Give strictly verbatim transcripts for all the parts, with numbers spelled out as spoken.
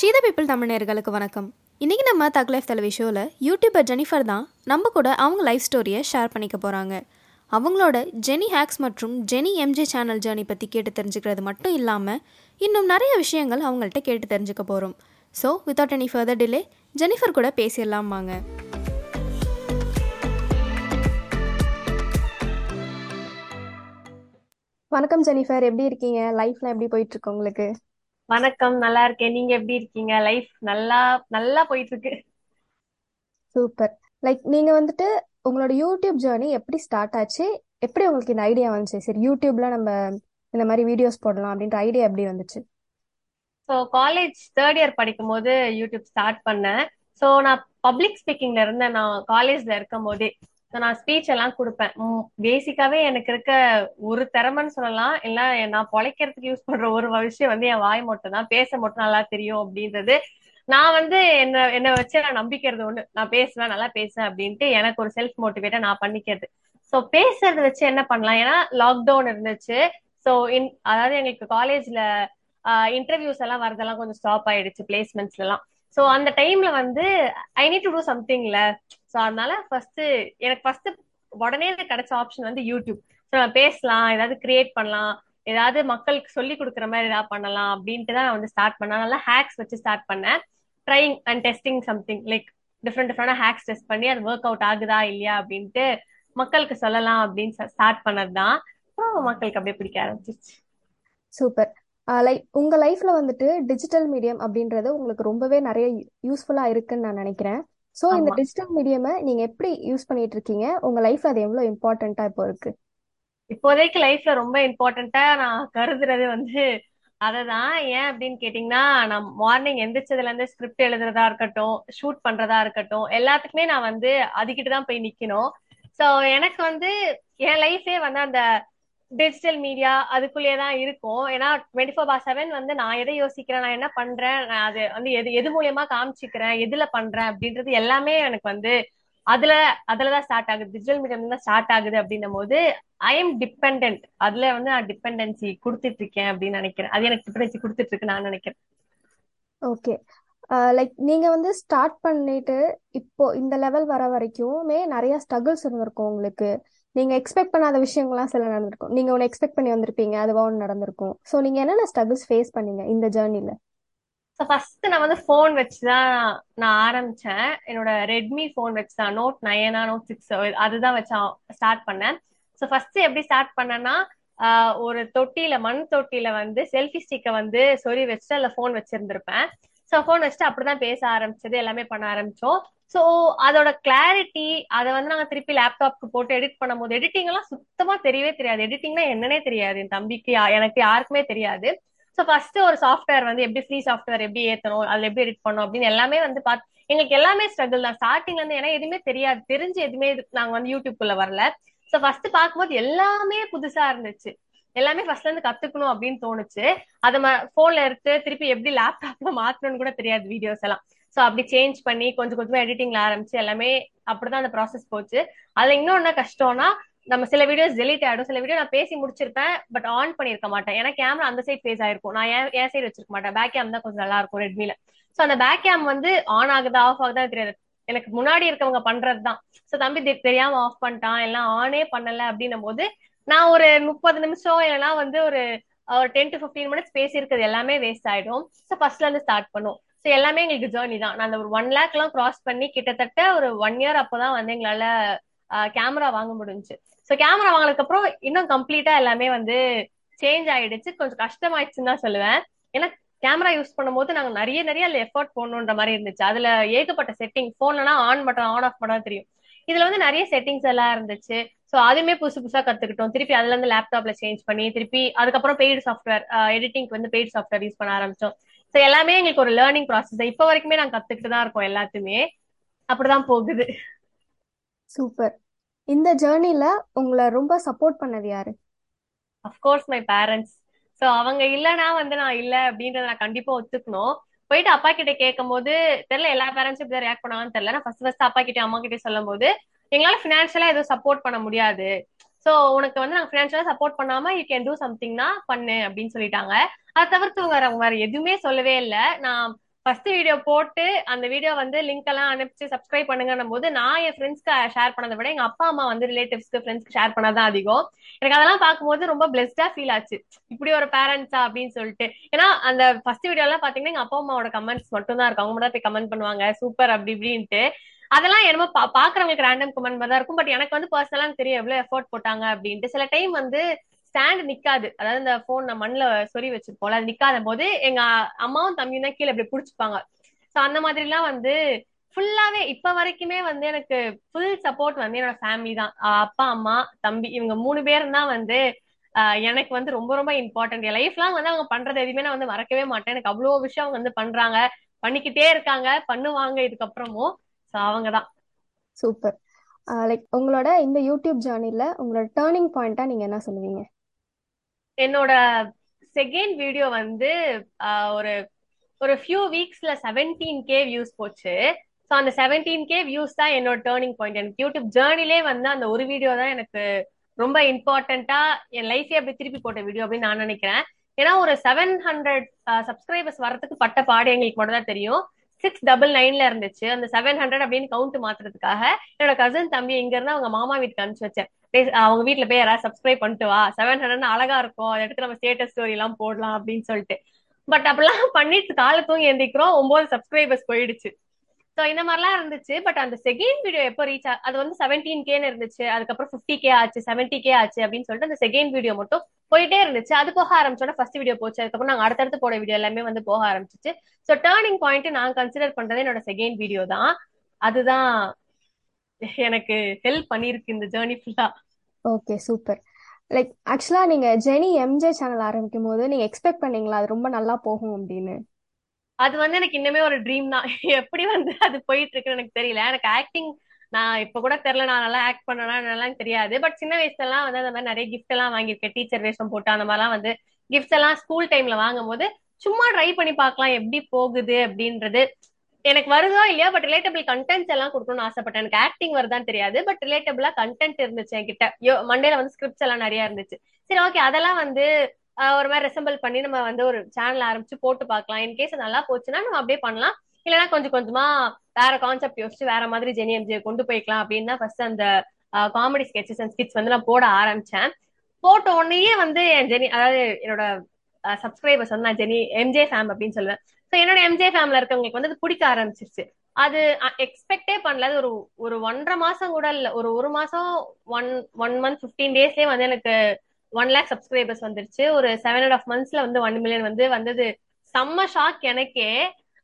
ஷீத people Tamil நேயர்களுக்கு வணக்கம். இன்றைக்கி நம்ம தக்லைஃப் தலைவி ஷோவில் யூடியூபர் ஜெனிஃபர் தான் நம்ம கூட அவங்க லைஃப் ஸ்டோரியை ஷேர் பண்ணிக்க போகிறாங்க. அவங்களோட ஜெனி ஹேக்ஸ் மற்றும் ஜெனி எம்ஜே சேனல் ஜேர்னி பற்றி கேட்டு தெரிஞ்சுக்கிறது மட்டும் இல்லாமல் இன்னும் நிறைய விஷயங்கள் அவங்கள்ட்ட கேட்டு தெரிஞ்சுக்க போகிறோம். So without any further delay Jennifer கூட பேசிடலாம் வாங்க. வணக்கம் ஜெனிஃபர், எப்படி இருக்கீங்க? லைஃப்லாம் எப்படி போயிட்டு இருக்கு உங்களுக்கு? வணக்கம், நல்லா இருக்கேன். நீங்க எப்படி இருக்கீங்க? லைஃப் நல்லா நல்லா போயிட்டு இருக்கு. சூப்பர். லைக் நீங்க வந்துட்டு உங்களோட யூடியூப் ஜேர்னி எப்படி ஸ்டார்ட் ஆச்சு, எப்படி உங்களுக்கு இந்த ஐடியா வந்துச்சு, சரி யூடியூப்ல நம்ம இந்த மாதிரி வீடியோஸ் போடலாம் அப்படின்ற ஐடியா எப்படி வந்துச்சு? ஸோ காலேஜ் தேர்ட் இயர் படிக்கும் போது யூடியூப் ஸ்டார்ட் பண்ணேன். ஸோ நான் பப்ளிக் ஸ்பீக்கிங்ல இருந்தேன். நான் காலேஜ்ல இருக்கும் போதே நான் ஸ்பீச் எல்லாம் கொடுப்பேன். பேசிக்காவே எனக்கு இருக்க ஒரு திறமைன்னு சொல்லலாம், இல்ல நான் பொழைக்கிறதுக்கு யூஸ் பண்ற ஒரு விஷயம் வந்து என் வாய் மட்டும் தான். பேச மட்டும் நல்லா தெரியும் அப்படின்றது நான் வந்து என்ன என்னை வச்சு நான் நம்பிக்கிறது ஒண்ணு. நான் பேசுவேன், நல்லா பேசுவேன் அப்படின்ட்டு எனக்கு ஒரு செல்ஃப் மோட்டிவேட்டா நான் பண்ணிக்கிறது. ஸோ பேசுறது வச்சு என்ன பண்ணலாம், ஏன்னா லாக்டவுன் இருந்துச்சு. ஸோ இன் அதாவது எங்களுக்கு காலேஜ்ல இன்டர்வியூஸ் எல்லாம் வரதெல்லாம் கொஞ்சம் ஸ்டாப் ஆயிடுச்சு, பிளேஸ்மெண்ட்ஸ்ல எல்லாம். ஸோ அந்த டைம்ல வந்து ஐ நீட் டு டூ சம்திங்ல. ஸோ அதனால ஃபர்ஸ்ட் எனக்கு ஃபர்ஸ்ட் உடனே கிடைச்ச ஆப்ஷன் வந்து யூடியூப். ஸோ நான் பேசலாம், ஏதாவது கிரியேட் பண்ணலாம், ஏதாவது மக்களுக்கு சொல்லி கொடுக்குற மாதிரி ஏதாவது பண்ணலாம் அப்படின்ட்டு தான் நான் வந்து ஸ்டார்ட் பண்ணேன். நல்லா ஹேக்ஸ் வச்சு ஸ்டார்ட் பண்ணேன். Trying and testing something like different டிஃப்ரெண்டான ஹேக்ஸ் டெஸ்ட் பண்ணி அது ஒர்க் அவுட் ஆகுதா இல்லையா அப்படின்ட்டு மக்களுக்கு சொல்லலாம் அப்படின்னு ஸ்டார்ட் பண்ணது தான். ஸோ மக்களுக்கு அப்படியே பிடிக்க ஆரம்பிச்சிச்சு. சூப்பர். லைக் உங்க லைஃப்ல வந்துட்டு டிஜிட்டல் மீடியம் அப்படின்றது உங்களுக்கு ரொம்பவே நிறைய யூஸ்ஃபுல்லா இருக்குன்னு நான் நினைக்கிறேன். சோ இந்த டிஜிட்டல் மீடியமை நீங்க எப்படி யூஸ் பண்ணிட்டு இருக்கீங்க? உங்க லைஃப்ல அது எவ்வளவு இம்பார்ட்டன்ட்டா இப்போ இருக்கு? இப்போதைக்கு லைஃப்ல ரொம்ப இம்பார்ட்டன்ட்டா நான் கருதுறது வந்து அததான். ஏன் அப்படின்னு கேட்டீங்கன்னா, நான் மார்னிங் எந்திரிச்சதுல இருந்து ஸ்கிரிப்ட் எழுதுறதா இருக்கட்டும், ஷூட் பண்றதா இருக்கட்டும், எல்லாத்துக்குமே நான் வந்து அதுக்கிட்டு தான் போய் நிக்கணும். சோ எனக்கு வந்து என் லைஃபே வந்து அந்த டிஜிட்டல் மீடியா அதுக்குள்ளேயேதான் இருக்கும். ஏன்னா டுவெண்ட்டி ஃபோர் பார் செவன் வந்து நான் எதை யோசிக்கிறேன், நான் என்ன பண்றேன், நான் அது வந்து எது எது மூலியமா காமிச்சிக்கிறேன், எதுல பண்றேன் அப்படின்றது எல்லாமே எனக்கு வந்து அதுல அதுலதான் ஸ்டார்ட் ஆகுது. டிஜிட்டல் மீடியம் தான் ஸ்டார்ட் ஆகுது அப்படின்னும் போது ஐ எம் டிபெண்டன்ட். அதுல வந்து நான் டிபெண்டன்சி கொடுத்துட்டு இருக்கேன் அப்படின்னு நினைக்கிறேன். அது எனக்கு டிபெண்டன்சி கொடுத்துட்டு இருக்கு நான் நினைக்கிறேன். ஓகே. லைக் நீங்க வந்து ஸ்டார்ட் பண்ணிட்டு இப்போ இந்த லெவல் வர வரைக்குமே நிறைய ஸ்ட்ரகிள்ஸ் இருந்திருக்கும் உங்களுக்கு. நீங்க எக்ஸ்பெக்ட் பண்ணாத விஷயங்கள்லாம் சில நடந்திருக்கும். நீங்க ஒன்னு எக்ஸ்பெக்ட் பண்ணி வந்திருப்பீங்க, அதுவா ஒன்று நடந்திருக்கும். ஸோ நீங்க என்னென்ன ஸ்ட்ரகிள்ஸ் ஃபேஸ் பண்ணீங்க இந்த ஜேர்னில? ஸோ ஃபர்ஸ்ட் நான் வந்து ஃபோன் வச்சுதான் நான் ஆரம்பிச்சேன். என்னோட ரெட்மி ஃபோன் வச்சுதான், நோட் நைனா நோட் சிக்ஸ் அதுதான் வச்சு ஸ்டார்ட் பண்ணேன். ஸோ ஃபர்ஸ்ட் எப்படி ஸ்டார்ட் பண்ணேன்னா, ஒரு தொட்டியில மண் தொட்டியில வந்து செல்ஃபி ஸ்டிக்கை வந்து சொறி வச்சுட்டு அதில் ஃபோன் வச்சிருந்திருப்பேன். ஸோ ஃபோன் வச்சுட்டு அப்படிதான் பேச ஆரம்பிச்சது, எல்லாமே பண்ண ஆரம்பிச்சோம். ஸோ அதோட கிளாரிட்டி அதை வந்து நாங்கள் திருப்பி லேப்டாப்க்கு போட்டு எடிட் பண்ணும் போது எடிட்டிங் எல்லாம் சுத்தமா தெரியவே தெரியாது. எடிட்டிங்னா என்னன்னே தெரியாது என் தம்பிக்கு, எனக்கு யாருக்குமே தெரியாது. ஸோ ஃபர்ஸ்ட் ஒரு சாஃப்ட்வேர் வந்து எப்படி ஃப்ரீ சாஃப்ட்வேர் எப்படி ஏற்றணும், அதில் எப்படி எடிட் பண்ணணும் அப்படின்னு எல்லாமே வந்து பார்த்து எங்களுக்கு எல்லாமே ஸ்ட்ரகிள் தான் ஸ்டார்டிங்ல இருந்து. ஏன்னா எதுவுமே தெரியாது, தெரிஞ்சு எதுவுமே நாங்கள் வந்து யூடியூப்குள்ள வரல. ஸோ ஃபர்ஸ்ட் பார்க்கும்போது எல்லாமே புதுசா இருந்துச்சு, எல்லாமே ஃபர்ஸ்ட்ல இருந்து கத்துக்கணும் அப்படின்னு தோணுச்சு. அதை போன்ல எடுத்து திருப்பி எப்படி லேப்டாப்ல மாத்தணும்னு கூட தெரியாது வீடியோஸ் எல்லாம். ஸோ அப்படி சேஞ்ச் பண்ணி கொஞ்சம் கொஞ்சமா எடிட்டிங்ல ஆரம்பிச்சு எல்லாமே அப்படிதான் அந்த ப்ராசஸ் போச்சு. அதுல இன்னொன்னா கஷ்டம்னா, நம்ம சில வீடியோஸ் டெலிட் ஆயிடும், சில வீடியோ நான் பேசி முடிச்சிருப்பேன் பட் ஆன் பண்ணிருக்க மாட்டேன். ஏன்னா கேமரா அந்த சைட் ஃபேஸ் ஆயிருக்கும், நான் ஏன் ஏன் சைடு வச்சிருக்க மாட்டேன். பேக் கேம் தான் கொஞ்சம் நல்லா இருக்கும் ரெட்மில. ஸோ அந்த பேக் கேம் வந்து ஆன் ஆகுதா ஆஃப் ஆகுதா தெரியாது, எனக்கு முன்னாடி இருக்கவங்க பண்றதுதான். ஸோ தம்பி தெரியாம ஆஃப் பண்ணிட்டான், எல்லாம் ஆனே பண்ணல அப்படின்னும் போது நான் ஒரு முப்பது நிமிஷம் இல்லைன்னா வந்து ஒரு டென் டு பிப்டீன் மினிட்ஸ் பேசியிருக்கிறது எல்லாமே வேஸ்ட் ஆயிடும். ஸோ ஃபர்ஸ்ட்ல இருந்து ஸ்டார்ட் பண்ணுவோம். ஸோ எல்லாமே எங்களுக்கு ஜேர்னி தான். நான் அந்த ஒரு ஒன் லேக் எல்லாம் கிராஸ் பண்ணி கிட்டத்தட்ட ஒரு ஒன் இயர் அப்போதான் வந்து எங்களால கேமரா வாங்க முடிஞ்சு. ஸோ கேமரா வாங்கினதுக்கு அப்புறம் இன்னும் கம்ப்ளீட்டா எல்லாமே வந்து சேஞ்ச் ஆயிடுச்சு. கொஞ்சம் கஷ்டமாயிடுச்சுன்னு தான் சொல்லுவேன். ஏன்னா கேமரா யூஸ் பண்ணும் போது நாங்கள் நிறைய நிறைய அதில் எஃபர்ட் போடணுன்ற மாதிரி இருந்துச்சு. அதுல ஏகப்பட்ட செட்டிங், போன்லனா ஆன் பட்டன் ஆன் ஆஃப் பண்ணதான் தெரியும், இதுல வந்து நிறைய செட்டிங்ஸ் எல்லாம் இருந்துச்சு. ஸோ அதுவுமே புதுசு புதுசா கத்துக்கிட்டோம். திருப்பி அதுல இருந்து லேப்டாப்ல சேஞ்ச் பண்ணி திருப்பி அதுக்கப்புறம் பெய்டு சாஃப்ட்வேர் எடிட்டிங்க்கு வந்து பெய்டு சாஃப்ட்வேர் யூஸ் பண்ண ஆரம்பிச்சோம். ஸோ எல்லாமே எங்களுக்கு ஒரு லேர்னிங் ப்ராசஸ் தான். இப்போ வரைக்குமே நாங்கள் கத்துக்கிட்டு தான் இருக்கோம், எல்லாத்தையுமே அப்படிதான் போகுது. சூப்பர். இந்த ஜேர்னில உங்களை ரொம்ப சப்போர்ட் பண்ணது யாரு? Of course my parents. ஸோ அவங்க இல்லைன்னா வந்து நான் இல்லை அப்படின்றத நான் கண்டிப்பா ஒத்துக்கணும். போயிட்டு அப்பா கிட்ட கேட்கும் போது தெரியல, எல்லா பேரண்ட்ஸும் இப்படி ரியாக்ட் பண்ணுவாங்கன்னு தெரியல. நான் ஃபர்ஸ்ட் ஃபர்ஸ்ட் அப்பா கிட்டே அம்மா கிட்டே சொல்லும் போது எங்களால ஃபினான்ஷியலா எதுவும் சப்போர்ட் பண்ண முடியாது. ஸோ உனக்கு வந்து நாங்கள் ஃபினான்ஷியலா சப்போர்ட் பண்ணாம யூ கேன் டூ சம்திங்னா பண்ணு அப்படின்னு சொல்லிட்டாங்க. அதை தவிர்த்து வேற வேற எதுவுமே சொல்லவே இல்லை. நான் ஃபர்ஸ்ட் வீடியோ போட்டு அந்த வீடியோ வந்து லிங்க் எல்லாம் அனுப்பிச்சு சப்ஸ்கிரைப் பண்ணுங்கன்னும் போது நான் என் ஃப்ரெண்ட்ஸ்க்கு ஷேர் பண்ணதை விட எங்க அப்பா அம்மா வந்து ரிலேட்டிவ்ஸ்க்கு ஃப்ரெண்ட்ஸ்க்கு ஷேர் பண்ணாதான் அதிகம். எனக்கு அதெல்லாம் பார்க்கும்போது ரொம்ப பிளெஸ்டா ஃபீல் ஆச்சு, இப்படி ஒரு பேரண்ட்ஸா அப்படின்னு சொல்லிட்டு. ஏன்னா அந்த ஃபர்ஸ்ட் வீடியோ எல்லாம் பாத்தீங்கன்னா எங்க அப்பா அம்மாவோட கமெண்ட்ஸ் மட்டும் தான் இருக்கும், அவங்க மட்டும் போய் கமெண்ட் பண்ணுவாங்க சூப்பர் அப்படி இப்படின்ட்டு. அதெல்லாம் என்னமோ பாக்குறவங்களுக்கு ரேண்டம் கமெண்ட் மாதிரி தான் இருக்கும். பட் எனக்கு வந்து பர்சனலா தெரியும் எவ்வளவு எஃபோர்ட் போட்டாங்க அப்படின்ட்டு. சில டைம் வந்து ஸ்டாண்ட் நிக்காது, அதாவது இந்த போன் நம்ம மண்ணில சொறி வச்சிருப்போம்ல, அது நிக்காத போது எங்க அம்மாவும் தம்பியும் தான் கீழே இப்படி புடிச்சுப்பாங்க. சோ அந்த மாதிரி எல்லாம் வந்து ஃபுல்லாவே இப்ப வரைக்குமே வந்து எனக்கு ஃபுல் சப்போர்ட் வந்து என்னோட ஃபேமிலி தான். அப்பா அம்மா தம்பி இவங்க மூணு பேரும் தான் வந்து ஆஹ் எனக்கு வந்து ரொம்ப ரொம்ப இம்பார்ட்டன்ட். என் லைஃப் எல்லாம் வந்து அவங்க பண்றது எதுவுமே நான் வந்து மறக்கவே மாட்டேன். எனக்கு அவ்வளவு விஷயம் அவங்க வந்து பண்றாங்க, பண்ணிக்கிட்டே இருக்காங்க, பண்ணுவாங்க இதுக்கப்புறமும். சோ அவங்கதான். சூப்பர். லைக் உங்களோட இந்த யூடியூப் ஜேர்னில உங்களோட டர்னிங் பாயிண்டா நீங்க என்ன சொல்லுவீங்க? என்னோட செகண்ட் வீடியோ வந்து ஒரு ஒரு ஃபியூ வீக்ஸ்ல செவன்டீன் கே வியூஸ் போச்சு. ஸோ அந்த செவன்டீன் கே வியூஸ் தான் என்னோட டேர்னிங் பாயிண்ட். எனக்கு யூடியூப் ஜேர்னிலே வந்து அந்த ஒரு வீடியோ தான் எனக்கு ரொம்ப இம்பார்ட்டண்டா, என் லைஃபே அப்படி திருப்பி போட்ட வீடியோ அப்படின்னு நான் நினைக்கிறேன். ஏன்னா ஒரு செவன் ஹண்ட்ரட் சப்ஸ்கிரைபர்ஸ் வரதுக்கு பட்ட பாடு எங்களுக்கு மட்டும் தான் தெரியும். சிக்ஸ் டபுள் நைன்ல இருந்துச்சு அந்த செவன் ஹண்ட்ரட் அப்படின்னு கவுண்ட் மாத்துறதுக்காக என்னோட கசின் தம்பி இங்க இருந்து அவங்க மாமா வீட்டுக்கு அனுப்பிச்சு வச்சேன். அவங்க வீட்டுல போய் யாராவது சப்ஸ்கிரைப் பண்ணிட்டு வா, செவன் ஹண்ட்ரட்னு அழகா இருக்கும், அதை எடுத்து நம்ம ஸ்டேட்டஸ் ஸ்டோரி எல்லாம் போடலாம் அப்படின்னு சொல்லிட்டு. பட் அப்பெல்லாம் பண்ணிட்டு காலை தூங்கி எழுந்திக்கிறோம், ஒன்பது சப்ஸ்கிரைபர்ஸ் போயிடுச்சு. ஸோ இந்த மாதிரிலாம் இருந்துச்சு. பட் அந்த செகண்ட் வீடியோ எப்போ ரீச் ஆ அது வந்து செவன்டீன் கேன்னு இருந்துச்சு, அதுக்கப்புறம் பிப்டி கே ஆச்சு, செவன்டி கே ஆச்சு அப்படின்னு சொல்லிட்டு அந்த செகண்ட் வீடியோ மட்டும் போயிட்டே இருந்துச்சு. அது போக ஆரம்பிச்சோட ஃபர்ஸ்ட் வீடியோ போச்சு, அதுக்கப்புறம் நாங்கள் அடுத்தடுத்து போட வீடியோ எல்லாமே வந்து போக ஆரம்பிச்சிச்சு. ஸோ டேர்னிங் பாயிண்ட் நான் கன்சிடர் பண்றது என்னோட செகண்ட் வீடியோ தான். அதுதான் எனக்கு ஹெல்ப் பண்ணிருக்கு இந்த ஜேர்னி ஃபுல்லா. Okay super. லைக் ஆக்சுவலா நீங்க ஜெனி எம்ஜே சேனல் ஆரம்பிக்கும் போது நீங்க எக்ஸ்பெக்ட் பண்ணீங்களா அது ரொம்ப நல்லா போகும் அப்படின்னு? அது வந்து எனக்கு இன்னுமே ஒரு ட்ரீம் தான். எப்படி வந்து அது போயிட்டு இருக்குன்னு எனக்கு தெரியல. எனக்கு ஆக்டிங் நான் இப்ப கூட தெரியல, நான் நல்லா ஆக்ட் பண்ணனா என்னெல்லாம் தெரியாது. பட் சின்ன வயசுல எல்லாம் வந்து அந்த மாதிரி நிறைய கிஃப்ட் எல்லாம் வாங்கியிருக்கேன், டீச்சர் வேஷம் போட்டு அந்த மாதிரிலாம் வந்து கிஃப்ட்ஸ் எல்லாம் ஸ்கூல் டைம்ல வாங்கும் போது சும்மா ட்ரை பண்ணி பார்க்கலாம் எப்படி போகுது அப்படின்றது. எனக்கு வருதோ இல்லையா பட் ரிலேட்டபிள் கண்டென்ட்ஸ் எல்லாம் கொடுக்கணும்னு ஆசைப்பட்டேன். எனக்கு ஆக்டிங் வருதான்னு தெரியாது, பட் ரிலேட்டபிளா கண்டென்ட் இருந்துச்சு என்கிட்ட. மண்டேல வந்து ஸ்கிரிப்ட்ஸ் எல்லாம் நிறைய இருந்துச்சு. சரி ஓகே அதெல்லாம் வந்து ஒரு மாதிரி ரெசம்பிள் பண்ணி நம்ம வந்து ஒரு சேனல் ஆரம்பிச்சு போட்டு பார்க்கலாம். இன்கேஸ் நல்லா போச்சுன்னா நம்ம அப்படியே பண்ணலாம், இல்லைன்னா கொஞ்சம் கொஞ்சமா வேற கான்செப்ட் யோசிச்சு வேற மாதிரி ஜெனி எம்ஜே கொண்டு போய்க்கலாம் அப்படின்னு தான் ஃபர்ஸ்ட் அந்த காமெடி ஸ்கெட்சஸ் அண்ட் ஸ்கிட்ஸ் வந்து நான் போட ஆரம்பிச்சேன். போட்ட உடனேயே வந்து என் ஜெனி, அதாவது என்னோட சப்ஸ்கிரைபர்ஸ் வந்து நான் ஜெனி எம்ஜே ஃபேம் அப்படின்னு சொல்லுவேன். ஸோ என்னோட எம்ஜே ஃபேமில இருக்கவங்களுக்கு வந்து அது பிடிக்க ஆரம்பிச்சிருச்சு. அது எக்ஸ்பெக்டே பண்ணல. அது ஒரு ஒரு ஒன்றரை மாசம் கூட இல்லை, ஒரு ஒரு மாசம் ஒன் ஒன் மந்த் ஃபிஃப்டீன் டேஸ்லேயே வந்து எனக்கு ஒன் லேக் சப்ஸ்கிரைபர்ஸ் வந்துருச்சு. ஒரு செவன் அண்ட் ஆஃப் மந்த்ஸ்ல வந்து ஒன் மில்லியன் வந்து வந்தது. செம்ம ஷாக் எனக்கே.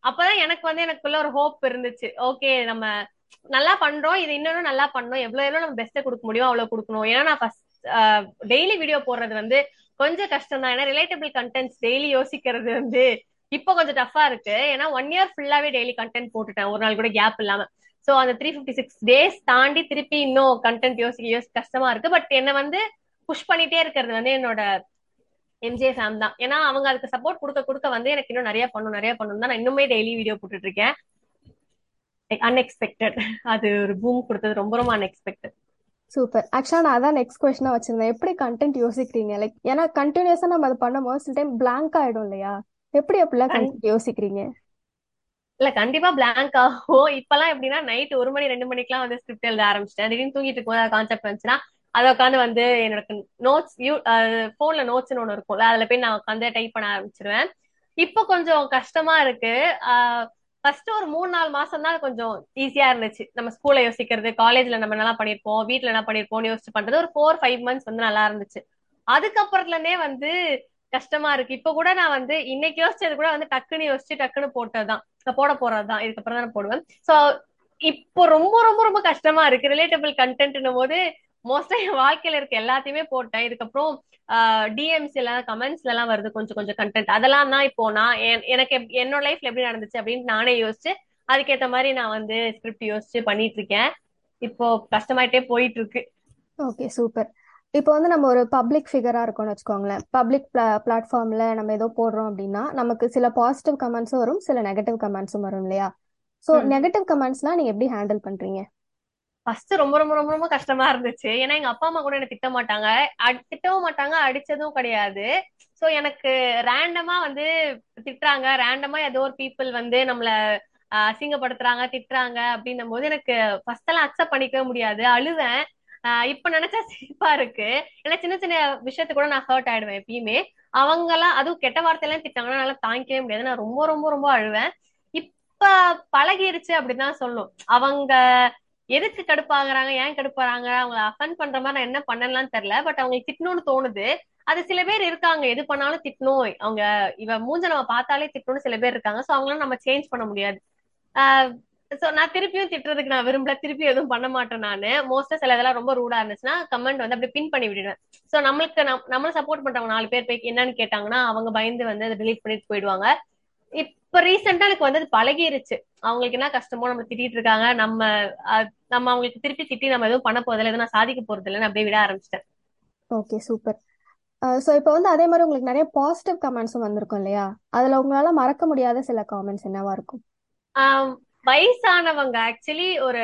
அப்பதான் எனக்கு வந்து எனக்குள்ள ஒரு ஹோப் இருந்துச்சு, ஓகே நம்ம நல்லா பண்றோம், இது இன்னொன்னு நல்லா பண்ணணும், எவ்வளவு எவ்வளவு நம்ம பெஸ்ட்டை கொடுக்க முடியும் அவ்வளவு கொடுக்கணும். ஏன்னா நான் ஃபர்ஸ்ட் டெய்லி வீடியோ போடுறது வந்து கொஞ்சம் கஷ்டம் தான். ஏன்னா ரிலேட்டபிள் கண்டென்ட்ஸ் டெய்லி யோசிக்கிறது வந்து இப்போ கொஞ்சம் டஃபா இருக்கு. ஏன்னா ஒன் இயர் ஃபுல்லாவே டெய்லி கண்டென்ட் போட்டுட்டேன், ஒரு நாள் கூட கேப் இல்லாம. சோ அந்த த்ரீ பிப்டி சிக்ஸ் டேஸ் தாண்டி திருப்பி இன்னும் கண்டென்ட் யோசிக்க யோசி கஷ்டமா இருக்கு. பட் என்ன வந்து புஷ் பண்ணிட்டே இருக்கிறது வந்து என்னோட எம்ஜே ஃபேம் தான். ஏன்னா அவங்க அதுக்கு சப்போர்ட் கொடுக்க கொடுக்க வந்து எனக்கு இன்னும் நிறைய பண்ணும் நிறைய பண்ணும் தான். நான் இன்னுமே டெய்லி வீடியோ போட்டுட்டு இருக்கேன். அன்எக்ஸ்பெக்டட் அது ஒரு பூம் கொடுத்தது, ரொம்ப ரொம்ப அன்எக்ஸ்பெக்டட். சூப்பர். ஆக்சுவலா நான் அதான் நெக்ஸ்ட் கொஸ்டினா வச்சிருந்தேன், எப்படி கண்டென்ட் யோசிக்கிறீங்க? லைக் ஏன்னா கண்டினியூஸா நம்ம அது பண்ணும்போது சில டைம் பிளாங்க் ஆயிடும் இல்லையா, எப்படி அப்படிலாம் யோசிக்கிறீங்க? இல்ல கண்டிப்பா பிளாங்க் ஆகும். இப்பெல்லாம் எப்படின்னா நைட் ஒரு மணி ரெண்டு மணிக்கெல்லாம் வந்து ஸ்கிரிப்ட் எழுத ஆரம்பிச்சிட்டேன். திடீர்னு தூங்கிட்டு இருக்கும்போது கான்செப்ட் வந்துச்சுன்னா அதை உட்காந்து வந்து எனக்கு நோட்ஸ் யூ போன்ல நோட்ஸ்ன்னு ஒண்ணு இருக்கும்ல, அதுல போய் நான் உட்காந்து டைப் பண்ண ஆரம்பிச்சிருவேன். இப்போ கொஞ்சம் கஷ்டமா இருக்கு. ஃபர்ஸ்ட் ஒரு மூணு நாலு மாசம் தான் கொஞ்சம் ஈஸியா இருந்துச்சு. நம்ம ஸ்கூல்ல யோசிக்கிறது, காலேஜ்ல நம்ம நல்லா பண்ணிருப்போம், வீட்டுல என்ன பண்ணிருப்போம்னு யோசிச்சு பண்றது ஒரு ஃபோர் ஃபைவ் மந்த்ஸ் வந்து நல்லா இருந்துச்சு. அதுக்கப்புறத்துல இருந்தே வந்து கஷ்டமா இருக்கு. இப்ப கூட நான் வந்து இன்னைக்கு யோசிச்சது கூட வந்து டக்குன்னு யோசிச்சு டக்குன்னு போட்டதுதான், போட போறதுதான், இதுக்கப்புறம் தான் போடுவேன். சோ இப்போ ரொம்ப ரொம்ப ரொம்ப கஷ்டமா இருக்கு. ரிலேட்டபிள் கண்டென்ட்னும் போது மோஸ்டா என் வாழ்க்கையில இருக்க எல்லாத்தையுமே போட்டேன். இதுக்கப்புறம் ஆஹ் டிஎம்சி எல்லாம் கமெண்ட்ஸ்ல எல்லாம் வருது கொஞ்சம் கொஞ்சம் கண்டென்ட். அதெல்லாம் தான் இப்போ நான் எனக்கு என்னோட லைஃப்ல எப்படி நடந்துச்சு அப்படின்னு நானே யோசிச்சு அதுக்கேற்ற மாதிரி நான் வந்து ஸ்கிரிப்ட் யோசிச்சு பண்ணிட்டு இருக்கேன். இப்போ கஷ்டமாயிட்டே போயிட்டு இருக்கு. Okay super. இப்போ வந்து நம்ம ஒரு பப்ளிக் ஃபிகரா இருக்கோம்னு வச்சுக்கோங்களேன். பப்ளிக் பிளாட்ஃபார்ம்ல நம்ம ஏதோ போடுறோம் அப்படின்னா நமக்கு சில பாசிட்டிவ் கமெண்ட்ஸும் வரும், சில நெகட்டிவ் கமெண்ட்ஸும் வரும் இல்லையா? சோ நெகட்டிவ் கமெண்ட்ஸ்லாம் நீங்க எப்படி ஹேண்டில் பண்றீங்க? ஃபர்ஸ்ட் ரொம்ப ரொம்ப ரொம்ப ரொம்ப கஷ்டமா இருந்துச்சு. ஏன்னா எங்க அப்பா அம்மா கூட என்ன திட்ட மாட்டாங்க, திட்டவும் மாட்டாங்க, அடிச்சதும் கிடையாது. ஸோ எனக்கு ரேண்டமா வந்து திட்டுறாங்க, ரேண்டமா ஏதோ ஒரு பீப்புள் வந்து நம்மள அசிங்கப்படுத்துறாங்க திட்டுறாங்க அப்படின்னும் போது எனக்கு ஃபர்ஸ்ட் எல்லாம் அக்செப்ட் பண்ணிக்கவே முடியாது, அழுவேன். இப்ப நினைச்சா சிரிப்பா இருக்கு, ஏன்னா சின்ன சின்ன விஷயத்துக்கு கூட நான் ஹர்ட் ஆயிடுவேன் எப்பயுமே. அவங்க எல்லாம் அதுவும் கெட்ட வார்த்தை எல்லாம் திட்டாங்கன்னா நல்லா தாங்கிக்கவே முடியாது, நான் ரொம்ப ரொம்ப ரொம்ப அழுவேன். இப்ப பழகிருச்சு அப்படிதான் சொல்லணும். அவங்க எதுக்கு கடுப்பாகிறாங்க, ஏன் கடுப்பாங்க, அவங்களை அஃபெண்ட் பண்ற மாதிரி நான் என்ன பண்ணலாம் தெரியல, பட் அவங்களுக்கு திட்டணும்னு தோணுது. அது சில பேர் இருக்காங்க, எது பண்ணாலும் திட்டணும், அவங்க இவ மூஞ்ச நம்ம பார்த்தாலே திட்டணும்னு சில பேர் இருக்காங்க. சோ அவங்களாம் நம்ம சேஞ்ச் பண்ண முடியாது. ஆஹ் சோ நான் திருப்பியும் திட்டுறதுக்கு நான் விரும்பல, திருப்பி எதுவும் பண்ண மாட்டேன் நானு. மோஸ்டா சில இதெல்லாம் ரொம்ப ரூடா இருந்துச்சுன்னா கமெண்ட் வந்து அப்படி பின் பண்ணி விடுவேன். சோ நம்மளுக்கு நம்மள சப்போர்ட் பண்றவங்க நாலு பேர் போய் என்னன்னு கேட்டாங்கன்னா அவங்க பயந்து வந்து அதை டிலீட் பண்ணிட்டு போயிடுவாங்க. இப்ப ரீசெண்டா எனக்கு வந்து அது பழகிருச்சு, அவங்களுக்கு என்ன கஷ்டமோ நம்ம திட்டிட்டு இருக்காங்க, நம்ம நம்ம அவங்களுக்கு திருப்பி திட்டி நம்ம எதுவும் பண்ண போறதில்ல, எதுவும் நான் சாதிக்க போறது இல்லைன்னு அப்படியே விட ஆரம்பிச்சிட்டேன். Okay super. சோ இப்போ வந்து அதே மாதிரி உங்களுக்கு நிறைய பாசிட்டிவ் கமெண்ட்ஸும் வந்திருக்கும் இல்லையா, அதுல உங்களால மறக்க முடியாத சில கமெண்ட்ஸ் என்னவா இருக்கும்? வயசானவங்க ஆக்சுவலி ஒரு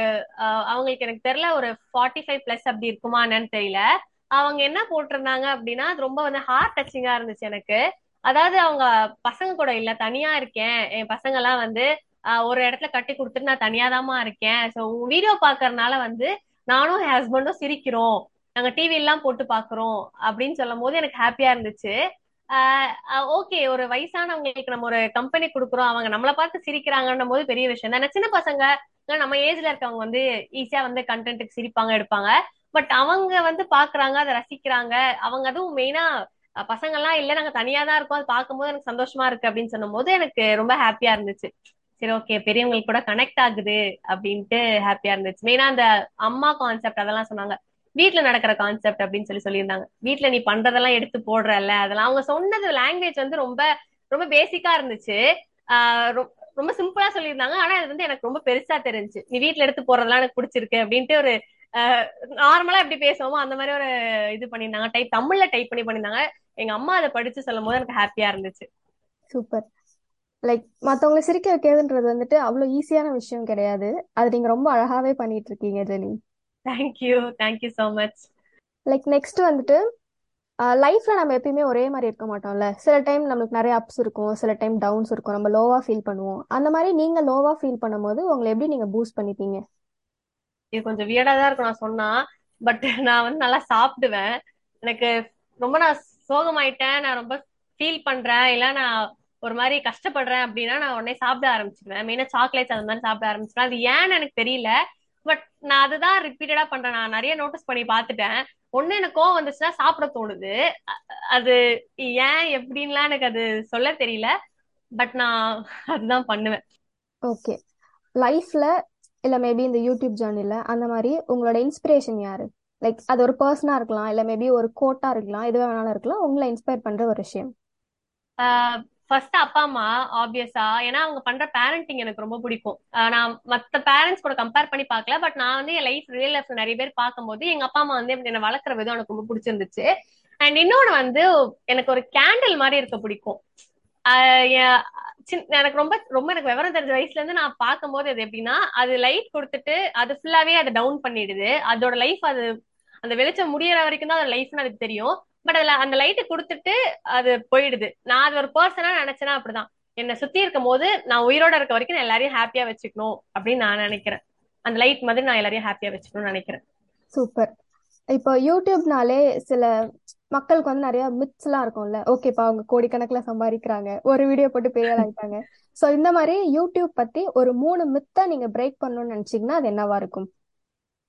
அவங்களுக்கு எனக்கு தெரியல ஒரு ஃபார்ட்டி ஃபைவ் பிளஸ் அப்படி இருக்குமா என்னன்னு தெரியல, அவங்க என்ன போட்டிருந்தாங்க அப்படின்னா அது ரொம்ப வந்து ஹார்ட் டச்சிங்கா இருந்துச்சு எனக்கு. அதாவது அவங்க பசங்க கூட இல்ல, தனியா இருக்கேன், என் பசங்க எல்லாம் வந்து ஒரு இடத்துல கட்டி கொடுத்துட்டு நான் தனியாதாமா இருக்கேன். ஸோ வீடியோ பாக்குறதுனால வந்து நானும் என் ஹஸ்பண்டும் சிரிக்கிறோம், நாங்க டிவி எல்லாம் போட்டு பாக்குறோம் அப்படின்னு சொல்லும் போது எனக்கு ஹாப்பியா இருந்துச்சு. ஓகே, ஒரு வயசானவங்களுக்கு நம்ம ஒரு கம்பெனி கொடுக்குறோம், அவங்க நம்மளை பார்த்து சிரிக்கிறாங்கன்னும் போது பெரிய விஷயம் தான். சின்ன பசங்க நம்ம ஏஜ்ல இருக்கவங்க வந்து ஈஸியா வந்து கண்டென்ட்டுக்கு சிரிப்பாங்க எடுப்பாங்க, பட் அவங்க வந்து பாக்குறாங்க, அதை ரசிக்கிறாங்க. அவங்க அதுவும் மெயினா பசங்க எல்லாம் இல்ல, நாங்க தனியா தான் இருக்கோம், அது பார்க்கும்போது எனக்கு சந்தோஷமா இருக்கு அப்படின்னு சொன்னும் போது எனக்கு ரொம்ப ஹாப்பியா இருந்துச்சு. சரி ஓகே, பெரியவங்களுக்கு கூட கனெக்ட் ஆகுது அப்படின்ட்டு ஹாப்பியா இருந்துச்சு. மெயினா அந்த அம்மா கான்செப்ட் அதெல்லாம் சொன்னாங்க, வீட்டுல நடக்கிற கான்செப்ட் அப்படின்னு சொல்லி சொல்லியிருந்தாங்க. வீட்டுல நீ பண்றதெல்லாம் எடுத்து போடுறல்ல அதெல்லாம், அவங்க சொன்னது லாங்குவேஜ் வந்து ரொம்ப ரொம்ப பேசிக்கா இருந்துச்சு, ஆஹ் ரொம்ப சிம்பிளா சொல்லியிருந்தாங்க. ஆனா அது வந்து எனக்கு ரொம்ப பெருசா தெரிஞ்சு, நீ வீட்டுல எடுத்து போடுறதெல்லாம் எனக்கு பிடிச்சிருக்கு அப்படின்ட்டு ஒரு ஆஹ் நார்மலா எப்படி பேசுவோமோ அந்த மாதிரி ஒரு இது பண்ணியிருந்தாங்க. டைப் தமிழ்ல டைப் பண்ணி பண்ணியிருந்தாங்க. எங்க அம்மா அதை படிச்சு சொல்லும் போது எனக்கு ஹாப்பியா இருந்துச்சு. சூப்பர். லைக் மத்தவங்களை சிரிக்க வைக்கிறதுன்றது வந்துட்டு அவ்வளவு ஈஸியான விஷயம் கிடையாது, அது நீங்க ரொம்ப அழகாவே பண்ணிட்டு இருக்கீங்க Jenny. Thank you. Thank you so much. Like next வந்துட்டு லைஃப்ல நம்ம எப்பயுமே ஒரே மாதிரி இருக்க மாட்டோம்ல, சில டைம் நமக்கு நிறைய அப்ஸ் இருக்கும், சில டைம் டவுன்ஸ் இருக்கும், நம்ம லோவா ஃபீல் பண்ணுவோம். அந்த மாதிரி நீங்க லோவா ஃபீல் பண்ணும்போது உங்களை எப்படி நீங்க பூஸ்ட் பண்ணிப்பீங்க? இது கொஞ்சம் வியர்டா தான் இருக்கும் நான் சொன்னா, பட் நான் வந்து நல்லா சாப்பிடுவேன். எனக்கு ரொம்ப நான் சோகமாயிட்டேன், நான் ரொம்ப ஃபீல் பண்றேன், இல்ல நான் ஒரு மாதிரி கஷ்டப்படுறேன் அப்படின்னா நான் உடனே சாப்பிட ஆரம்பிச்சிடுவேன். மெயினா சாக்லேட்ஸ் அந்த மாதிரி சாப்பிட ஆரம்பிச்சிடுவேன். அது ஏன்னு எனக்கு தெரியல, பட் நான் அதுதான் ரிப்பீட்டடா பண்றேன். நான் நிறைய நோட்டீஸ் பண்ணி பாத்துட்டேன். ஒண்ணு எனக்கு கோவம் வந்துச்சுன்னா சாப்பிட தோணுது, அது ஏன் எப்படின்லாம் எனக்கு அது சொல்ல தெரியல, பட் நான் அதுதான் பண்ணுவேன். ஓகே, லைஃப்ல இல்ல மேபி இந்த யூடியூப் ஜேர்னில அந்த மாதிரி உங்களோட இன்ஸ்பிரேஷன் யாரு? லைக் அது ஒரு பர்சனா இருக்கலாம், இல்ல மேபி ஒரு கோட்டா இருக்கலாம், எது வேணாலும் இருக்கலாம், உங்களை இன்ஸ்பயர் பண்ற ஒரு விஷயம். ஃபர்ஸ்ட் அப்பா அம்மா ஆப்வியஸா, ஏன்னா அவங்க பண்ற பேரண்டிங் எனக்கு ரொம்ப பிடிக்கும். நான் மத்த பேரண்ட்ஸ் கூட கம்பேர் பண்ணி பார்க்கல, பட் நான் வந்து என் லைஃப் ரியல் லைஃப்ல நிறைய பேர் பார்க்கும்போது எங்க அப்பா அம்மா வந்து என்ன வளர்க்குற விதம் எனக்கு ரொம்ப பிடிச்சிருந்துச்சு. அண்ட் இன்னொன்னு வந்து எனக்கு ஒரு கேண்டில் மாதிரி இருக்க பிடிக்கும். எனக்கு ரொம்ப ரொம்ப எனக்கு விவரம் தெரிஞ்ச வயசுல இருந்து நான் பார்க்கும்போது அது எப்படின்னா, அது லைட் கொடுத்துட்டு அது ஃபுல்லாவே அதை டவுன் பண்ணிடுது. அதோட லைஃப் அது அந்த வெளிச்சம் முடியற வரைக்கும் தான் அதோட லைஃப்னு அதுக்கு தெரியும், பட் அதுல அந்த லைட்டை கொடுத்துட்டு அது போயிடுது. நான் அது ஒரு பர்சனா நினைச்சேன்னா அப்படிதான், என்னை சுத்தி இருக்கும் போது நான் உயிரோட இருக்க வரைக்கும் நான் எல்லாரையும் ஹாப்பியா வச்சுக்கணும் அப்படின்னு நான் நினைக்கிறேன். அந்த லைட் மாதிரி நான் எல்லாரையும் ஹாப்பியா வச்சுக்கணும்னு நினைக்கிறேன். சூப்பர். இப்போ யூடியூப்னாலே சில மக்களுக்கு வந்து நிறைய மித்ஸ் எல்லாம் இருக்கும்ல, ஓகேப்பா அவங்க கோடிக்கணக்குல சம்பாதிக்கிறாங்க, ஒரு வீடியோ போட்டு பெரியவளா ஆயிட்டாங்க. சோ இந்த மாதிரி யூடியூப் பத்தி ஒரு மூணு மித்த நீங்க பிரேக் பண்ணணும்னு நினைச்சீங்கன்னா அது என்னவா இருக்கும்?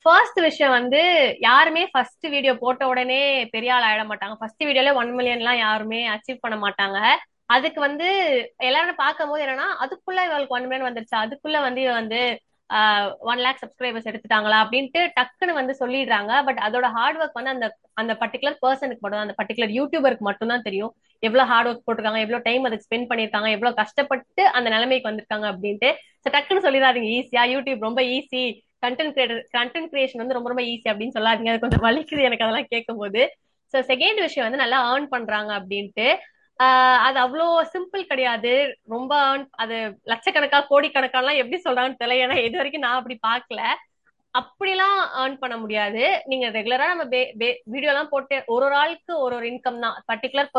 ஃபர்ஸ்ட் விஷயம் வந்து யாருமே ஃபர்ஸ்ட் வீடியோ போட்ட உடனே பெரிய ஆள் ஆயிட மாட்டாங்க. ஃபர்ஸ்ட் வீடியோல ஒன் மில்லியன் எல்லாம் யாருமே அச்சீவ் பண்ண மாட்டாங்க. அதுக்கு வந்து எல்லாரும் பார்க்கும் போது என்னன்னா, அதுக்குள்ள இவளுக்கு ஒன் மில்லியன் வந்துருச்சு, அதுக்குள்ள வந்து இவ வந்து ஆஹ் ஒன் லேக் சப்ஸ்கிரைபர்ஸ் எடுத்துட்டாங்களா அப்படின்ட்டு டக்குன்னு வந்து சொல்லிடுறாங்க. பட் அதோட ஹார்ட் ஒர்க் வந்து அந்த அந்த பர்டிகுலர் பர்சனுக்கு மட்டும் தான், அந்த பர்டிகுலர் யூடியூபருக்கு மட்டும் தான் தெரியும் எவ்வளவு ஹார்ட் ஒர்க் போட்டிருக்காங்க, எவ்வளவு டைம் அதுக்கு ஸ்பெண்ட் பண்ணிருக்காங்க, எவ்வளவு கஷ்டப்பட்டு அந்த நிலைமைக்கு வந்திருக்காங்க அப்படின்ட்டு. ஸோ டக்குன்னு சொல்லிடாதீங்க ஈஸியா, யூடியூப் ரொம்ப easy, content creator content creation வந்து ரொம்ப ரொம்ப ஈஸி அப்படின்னு சொல்லாதீங்க, அது கொஞ்சம் வலிக்குது எனக்கு அதெல்லாம் கேட்கும் போது. ஸோ செகண்ட் விஷயம் வந்து நல்லா ஏர்ன் பண்றாங்க அப்படின்ட்டு, அது அவ்வளோ சிம்பிள் கிடையாது. ரொம்ப ஏர்ன் அது லட்சக்கணக்கா கோடிக்கணக்காலாம் எப்படி சொல்றாங்கன்னு தெரியல, ஏன்னா இது வரைக்கும் நான் அப்படி பார்க்கல. அப்படிலாம் ஏர்ன் பண்ண முடியாது. நீங்க ரெகுலரா நம்ம வீடியோலாம் போட்டு ஒரு ஒரு ஆளுக்கு ஒரு ஒரு இன்கம் தான், பர்டிகுலர்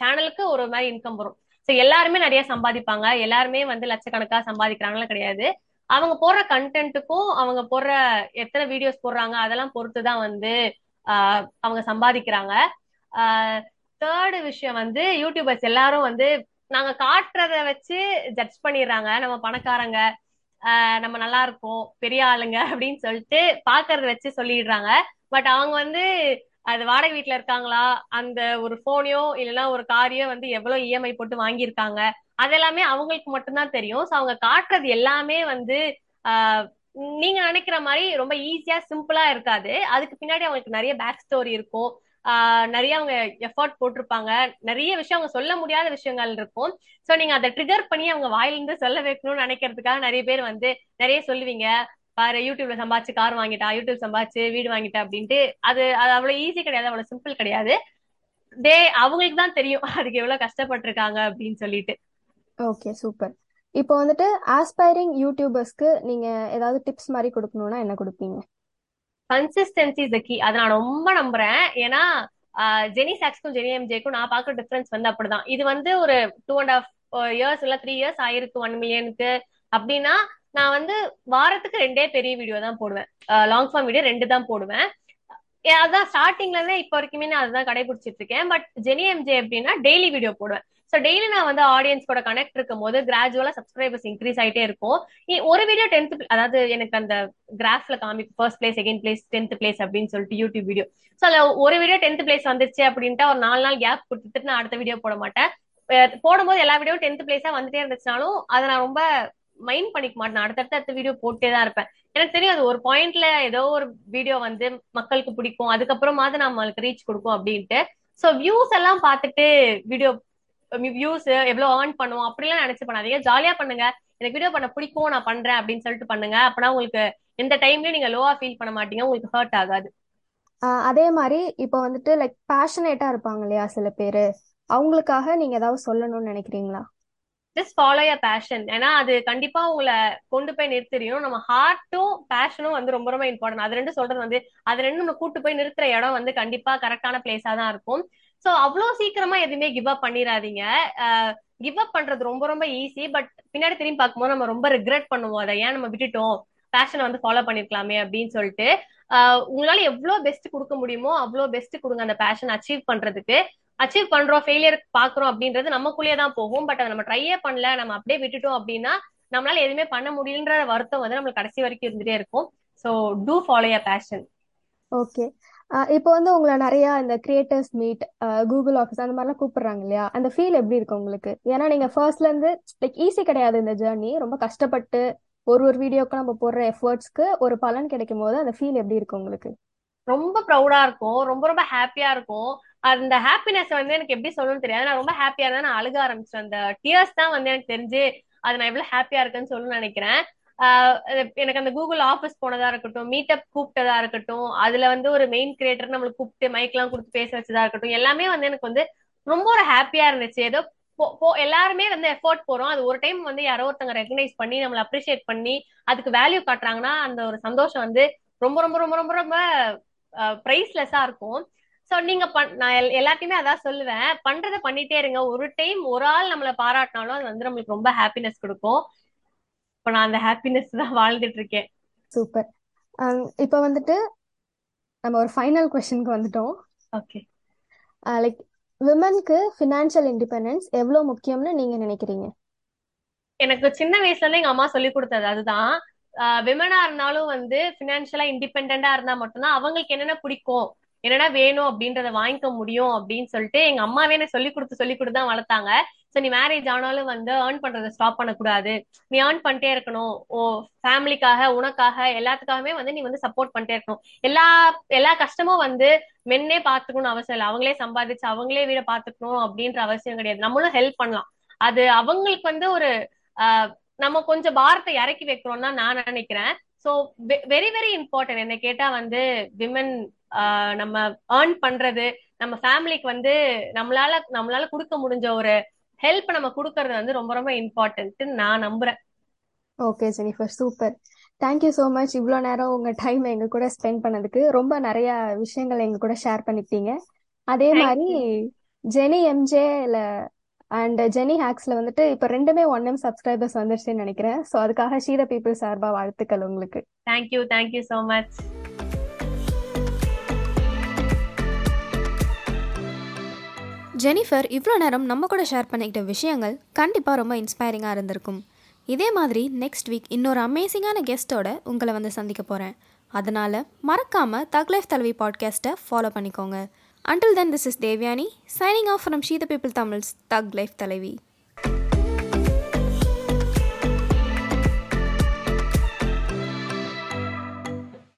சேனலுக்கு ஒரு மாதிரி இன்கம் வரும். சோ எல்லாருமே நிறைய சம்பாதிப்பாங்க, எல்லாருமே வந்து லட்சக்கணக்கா சம்பாதிக்கிறாங்களா கிடையாது. அவங்க போடுற கண்டென்ட்டுக்கும் அவங்க போடுற எத்தனை வீடியோஸ் போடுறாங்க அதெல்லாம் பொறுத்துதான் வந்து ஆஹ் அவங்க சம்பாதிக்கிறாங்க. ஆஹ் தேர்டு விஷயம் வந்து யூடியூபர்ஸ் எல்லாரும் வந்து நாங்க காட்டுறத வச்சு ஜட்ஜ் பண்ணிடுறாங்க. நம்ம பணக்காரங்க, ஆஹ் நம்ம நல்லா இருக்கோம், பெரிய ஆளுங்க அப்படின்னு சொல்லிட்டு பாக்குறத வச்சு சொல்லிடுறாங்க. பட் அவங்க வந்து அது வாடகை வீட்டுல இருக்காங்களா, அந்த ஒரு போனையோ இல்லைன்னா ஒரு காரையோ வந்து எவ்வளவு இஎம்ஐ போட்டு வாங்கியிருக்காங்க அதெல்லாமே அவங்களுக்கு மட்டும்தான் தெரியும். ஸோ அவங்க காட்டுறது எல்லாமே வந்து ஆஹ் நீங்க நினைக்கிற மாதிரி ரொம்ப ஈஸியா சிம்பிளா இருக்காது. அதுக்கு பின்னாடி அவங்களுக்கு நிறைய பேக் ஸ்டோரி இருக்கும், ஆஹ் நிறைய அவங்க எஃபர்ட் போட்டிருப்பாங்க, நிறைய விஷயம் அவங்க சொல்ல முடியாத விஷயங்கள் இருக்கும். சோ நீங்க அதை ட்ரிகர் பண்ணி அவங்க வாயிலிருந்து சொல்ல வைக்கணும்னு நினைக்கிறதுக்காக நிறைய பேர் வந்து நிறைய சொல்லுவீங்க பாரு, யூடியூப்ல சம்பாதிச்சு கார் வாங்கிட்டா, யூடியூப் சம்பாதிச்சு வீடு வாங்கிட்டா அப்படின்ட்டு. அது அது அவ்வளவு ஈஸி கிடையாது, அவ்வளவு சிம்பிள் கிடையாது. தே அவங்களுக்கு தான் தெரியும் அதுக்கு எவ்வளவு கஷ்டப்பட்டிருக்காங்க அப்படின்னு சொல்லிட்டு. Okay super. இப்போ வந்துட்டு ஆஸ்பைரிங் யூடியூபர்ஸ்க்கு நீங்க ஏதாவது டிப்ஸ் மாதிரி கொடுக்கணும்னா என்ன கொடுப்பீங்க? கன்சிஸ்டன்சி இஸ் த கீ, அதை நான் ரொம்ப நம்புறேன். ஏன்னா ஜெனி ஹாக்ஸ்க்கும் ஜெனி எம்ஜேக்கும் நான் பார்க்குற டிஃபரன்ஸ் வந்து அப்படிதான். இது வந்து ஒரு டூ அண்ட் ஹாஃப் இயர்ஸ் இல்ல த்ரீ இயர்ஸ் ஆயிருக்கு ஒன் மில்லியனுக்கு. அப்படின்னா நான் வந்து வாரத்துக்கு ரெண்டே பெரிய வீடியோ தான் போடுவேன், லாங் ஃபார்ம் வீடியோ ரெண்டு தான் போடுவேன். அதான் ஸ்டார்டிங்ல இருந்து இப்ப வரைக்குமே நான் அதுதான் கடைபிடிச்சிட்டு இருக்கேன். பட் ஜெனி எம்ஜே அப்படின்னா டெய்லி வீடியோ போடுவேன். ஸோ டெய்லி நான் வந்து ஆடியன்ஸ் கூட கனெக்ட் இருக்கும் போது கிராஜுவலா சப்ஸ்கிரைபர்ஸ் இன்க்ரீஸ் ஆகிட்டே இருக்கும். ஒரு வீடியோ டென்த், அதாவது எனக்கு அந்த கிராஃப்ல காமிக்கும் first place, second place, tenth place அப்படின்னு சொல்லிட்டு யூடியூப் வீடியோ. ஸோ அதுல ஒரு வீடியோ டென்த் பிளேஸ் வந்துருச்சு அப்படின்ட்டு ஒரு நாலு நாள் கேப் கொடுத்துட்டு நான் அடுத்த வீடியோ போட மாட்டேன். போடும்போது எல்லா வீடியோ டென்த் பிளேஸா வந்துட்டே இருந்துச்சுனாலும் அதை நான் ரொம்ப மைண்ட் பண்ணிக்க மாட்டேன், அடுத்தடுத்த அடுத்த வீடியோ போட்டே தான் இருப்பேன். எனக்கு தெரியும் அது ஒரு பாயிண்ட்ல ஏதோ ஒரு வீடியோ வந்து மக்களுக்கு பிடிக்கும், அதுக்கப்புறமாவது நம்மளுக்கு ரீச் கொடுக்கும் அப்படின்ட்டு. ஸோ வியூஸ் எல்லாம் பார்த்துட்டு வீடியோ வியூஸ் எவ்வளவு ஏர்ன் பண்ணுவோம் அப்படிலாம் நினைச்சு பண்ணாதீங்க. ஜாலியா பண்ணுங்க, எனக்கு வீடியோ பண்ண பிடிக்கும் நான் பண்றேன் அப்படின்னு சொல்லிட்டு பண்ணுங்க. அப்பனா உங்களுக்கு எந்த டைம்லயும் நீங்க லோவா ஃபீல் பண்ண மாட்டீங்க, உங்களுக்கு ஹர்ட் ஆகாது. அதே மாதிரி இப்ப வந்துட்டு லைக் பேஷனேட்டா இருப்பாங்க இல்லையா சில பேரு, அவங்களுக்காக நீங்க ஏதாவது சொல்லணும்னு நினைக்கிறீங்களா? Just follow your passion. ஏன்னா அது கண்டிப்பா உங்களை கொண்டு போய் நிறுத்திடும். நம்ம ஹார்ட்டும் பேஷனும் வந்து ரொம்ப ரொம்ப இம்பார்ட்டன்ட். அது ரெண்டும் சொல்றது வந்து அது ரெண்டும் நம்ம கூட்டு போய் நிறுத்துற இடம் வந்து கண்டிப்பா கரெக்டான பிளேஸா தான் இருக்கும். சோ அவ்வளவு சீக்கிரமா எதுவுமே கிவ் அப் பண்ணிடாதீங்க. கிவ் அப் பண்றது ரொம்ப ரொம்ப ஈஸி, பட் பின்னாடி திரும்பி பார்க்கும்போது நம்ம ரொம்ப ரிக்ரெட் பண்ணுவோம், அதை ஏன் நம்ம விட்டுட்டோம், பேஷனை வந்து ஃபாலோ பண்ணிருக்கலாமே அப்படின்னு சொல்லிட்டு. ஆஹ் உங்களால எவ்வளவு பெஸ்ட் கொடுக்க முடியுமோ அவ்வளவு பெஸ்ட் கொடுங்க. அந்த பேஷன் அச்சீவ் பண்றதுக்கு அச்சீவ் பண்றோம், ஃபெயிலியர் பாக்குறோம் அப்படின்றது நமக்குள்ளேயே தான் போகும். பட் அதை நம்ம ட்ரையே பண்ணல, நம்ம அப்படியே விட்டுட்டோம் அப்படின்னா நம்மளால எதுவுமே பண்ண முடியலன்ற வருத்தம் வந்து நம்மளுக்கு கடைசி வரைக்கும் இருந்துட்டே இருக்கும். So to follow your passion. Okay, இப்போ வந்து உங்களை நிறைய இந்த கிரியேட்டர்ஸ் மீட், கூகுள் ஆஃபீஸ் அந்த மாதிரிலாம் கூப்பிடுறாங்க இல்லையா, அந்த ஃபீல் எப்படி இருக்கு உங்களுக்கு? ஏன்னா நீங்க ஃபர்ஸ்ட்ல இருந்து லைக் ஈஸி கிடையாது இந்த ஜேர்னி, ரொம்ப கஷ்டப்பட்டு ஒரு ஒரு வீடியோக்கு நம்ம போடுற எஃபர்ட்ஸ்க்கு ஒரு பலன் கிடைக்கும் போது அந்த ஃபீல் எப்படி இருக்கு உங்களுக்கு? ரொம்ப ப்ரௌடா இருக்கும், ரொம்ப ரொம்ப ஹாப்பியா இருக்கும். அந்த ஹாப்பினஸ் வந்து எனக்கு எப்படி சொல்லணும்னு தெரியாது. நான் ரொம்ப ஹாப்பியா இருந்தா நான் அழுக ஆரம்பிச்சேன். அந்த டியர்ஸ் தான் வந்து எனக்கு தெரிஞ்சு அது நான் எவ்வளவு ஹாப்பியா இருக்குன்னு சொல்லணும்னு நினைக்கிறேன். எனக்கு அந்த கூகுள் ஆஃபீஸ் போனதா இருக்கட்டும், மீட் அப் கூப்பிட்டதா இருக்கட்டும், அதுல வந்து ஒரு மெயின் கிரியேட்டர் நம்மளுக்கு கூப்பிட்டு மைக் எல்லாம் கொடுத்து பேச வச்சதா இருக்கட்டும், எல்லாமே வந்து எனக்கு வந்து ரொம்ப ஒரு ஹாப்பியா இருந்துச்சு. ஏதோ எல்லாருமே வந்து எஃபோர்ட் போறோம், அது ஒரு டைம் வந்து யாரோ ஒருத்தவங்க ரெகனைஸ் பண்ணி நம்மளை அப்ரிஷியேட் பண்ணி அதுக்கு வேல்யூ காட்டுறாங்கன்னா அந்த ஒரு சந்தோஷம் வந்து ரொம்ப ரொம்ப ரொம்ப ரொம்ப ரொம்ப பிரைஸ்லெஸ்ஸா இருக்கும். சோ நீங்க நான் எல்லாத்தையுமே அதான் சொல்லுவேன், பண்றதை பண்ணிட்டே இருங்க. ஒரு டைம் ஒரு ஆள் நம்மளை பாராட்டினாலும் அது வந்து நம்மளுக்கு ரொம்ப ஹாப்பினஸ் கொடுக்கும். இப்ப நான் அந்த ஹாப்பினஸ் தான் வாழ்ந்துட்டு இருக்கேன். சூப்பர். இப்போ வந்துட்டு நம்ம ஒரு ஃபைனல் க்வெஸ்சனுக்கு வந்துட்டோம். ஓகே, லைக் விமனுக்கு ஃபினான்ஷியல் இண்டிபெண்டன்ஸ் எவ்வளவு முக்கியம்னு நீங்க நினைக்கிறீங்க? எனக்கு சின்ன வயசுல இருந்து எங்க அம்மா சொல்லி கொடுத்தது அதுதான். விமனா இருந்தாலும் வந்து ஃபினான்ஷியலா இண்டிபெண்டா இருந்தா மட்டும்தான் அவங்களுக்கு என்னென்ன பிடிக்கும், என்னென்ன வேணும் அப்படின்றத வாங்கிக்க முடியும் அப்படின்னு சொல்லிட்டு எங்க அம்மாவே எனக்கு சொல்லி கொடுத்து சொல்லி கொடுத்து தான் வளர்த்தாங்க. சோ நீ மேரேஜ் ஆனாலும் வந்து ஏர்ன் பண்றதை ஸ்டாப் பண்ணக்கூடாது, நீ ஏர்ன் பண்ணிட்டே இருக்கணும், ஓ ஃபேமிலிக்காக உனக்காக எல்லாத்துக்காகவே வந்து நீ வந்து சப்போர்ட் பண்ணிட்டே இருக்கணும். எல்லா எல்லா கஷ்டமும் வந்து மென்னே பாத்துக்கணும்னு அவசியம் இல்லை, அவங்களே சம்பாதிச்சு அவங்களே வீட பாத்துக்கணும் அப்படின்ற அவசியம் கிடையாது. நம்மளும் ஹெல்ப் பண்ணலாம். அது அவங்களுக்கு வந்து ஒரு ஆஹ் நம்ம கொஞ்சம் பாரத்தை இறக்கி வைக்கிறோம்னா நான் நினைக்கிறேன். So very very important. என்ன கேட்டா வந்து விமன் நம்ம ஏர்ன் பண்றது, நம்ம ஃபேமிலிக்கு வந்து நம்மளால நம்மளால கொடுக்க முடிஞ்ச ஒரு ஹெல்ப் நம்ம கொடுக்கறது வந்து ரொம்ப ரொம்ப இம்பார்ட்டன்ட் நான் நம்புறேன். Okay Jennifer, super. Thank you so much. இவ்வளோ நேரம் உங்க டைம் எங்க கூட ஸ்பெண்ட் பண்ணதுக்கு, ரொம்ப நிறைய விஷயங்கள் எங்க கூட ஷேர் பண்ணிக்கிட்டீங்க. அதே மாதிரி ஜெனி எம்ஜேல அண்ட் ஜெனி ஹாக்ஸ்ல வந்துட்டு இப்ப ரெண்டுமே ஒன் எம் சப்ஸ்கிரைபர்ஸ் வந்துருச்சுன்னு நினைக்கிறேன். சோ அதுக்காக ஷீ தி பீப்புள் சார்பா வாழ்த்துக்கள் உங்களுக்கு. Thank you thank you so much. Jennifer இவ்வளோ நேரம் நம்ம கூட ஷேர் பண்ணிக்கிட்ட விஷயங்கள் கண்டிப்பாக ரொம்ப இன்ஸ்பைரிங்காக இருந்திருக்கும். இதே மாதிரி நெக்ஸ்ட் வீக் இன்னொரு அமேசிங்கான கெஸ்ட்டோட உங்களை வந்து சந்திக்க போகிறேன். அதனால் மறக்காமல் தக்லைஃப் தலவி பாட்காஸ்ட்டை ஃபாலோ பண்ணிக்கோங்க. Until then, this is Devyani signing off from She the People Tamil's Thuglife Thalaivi.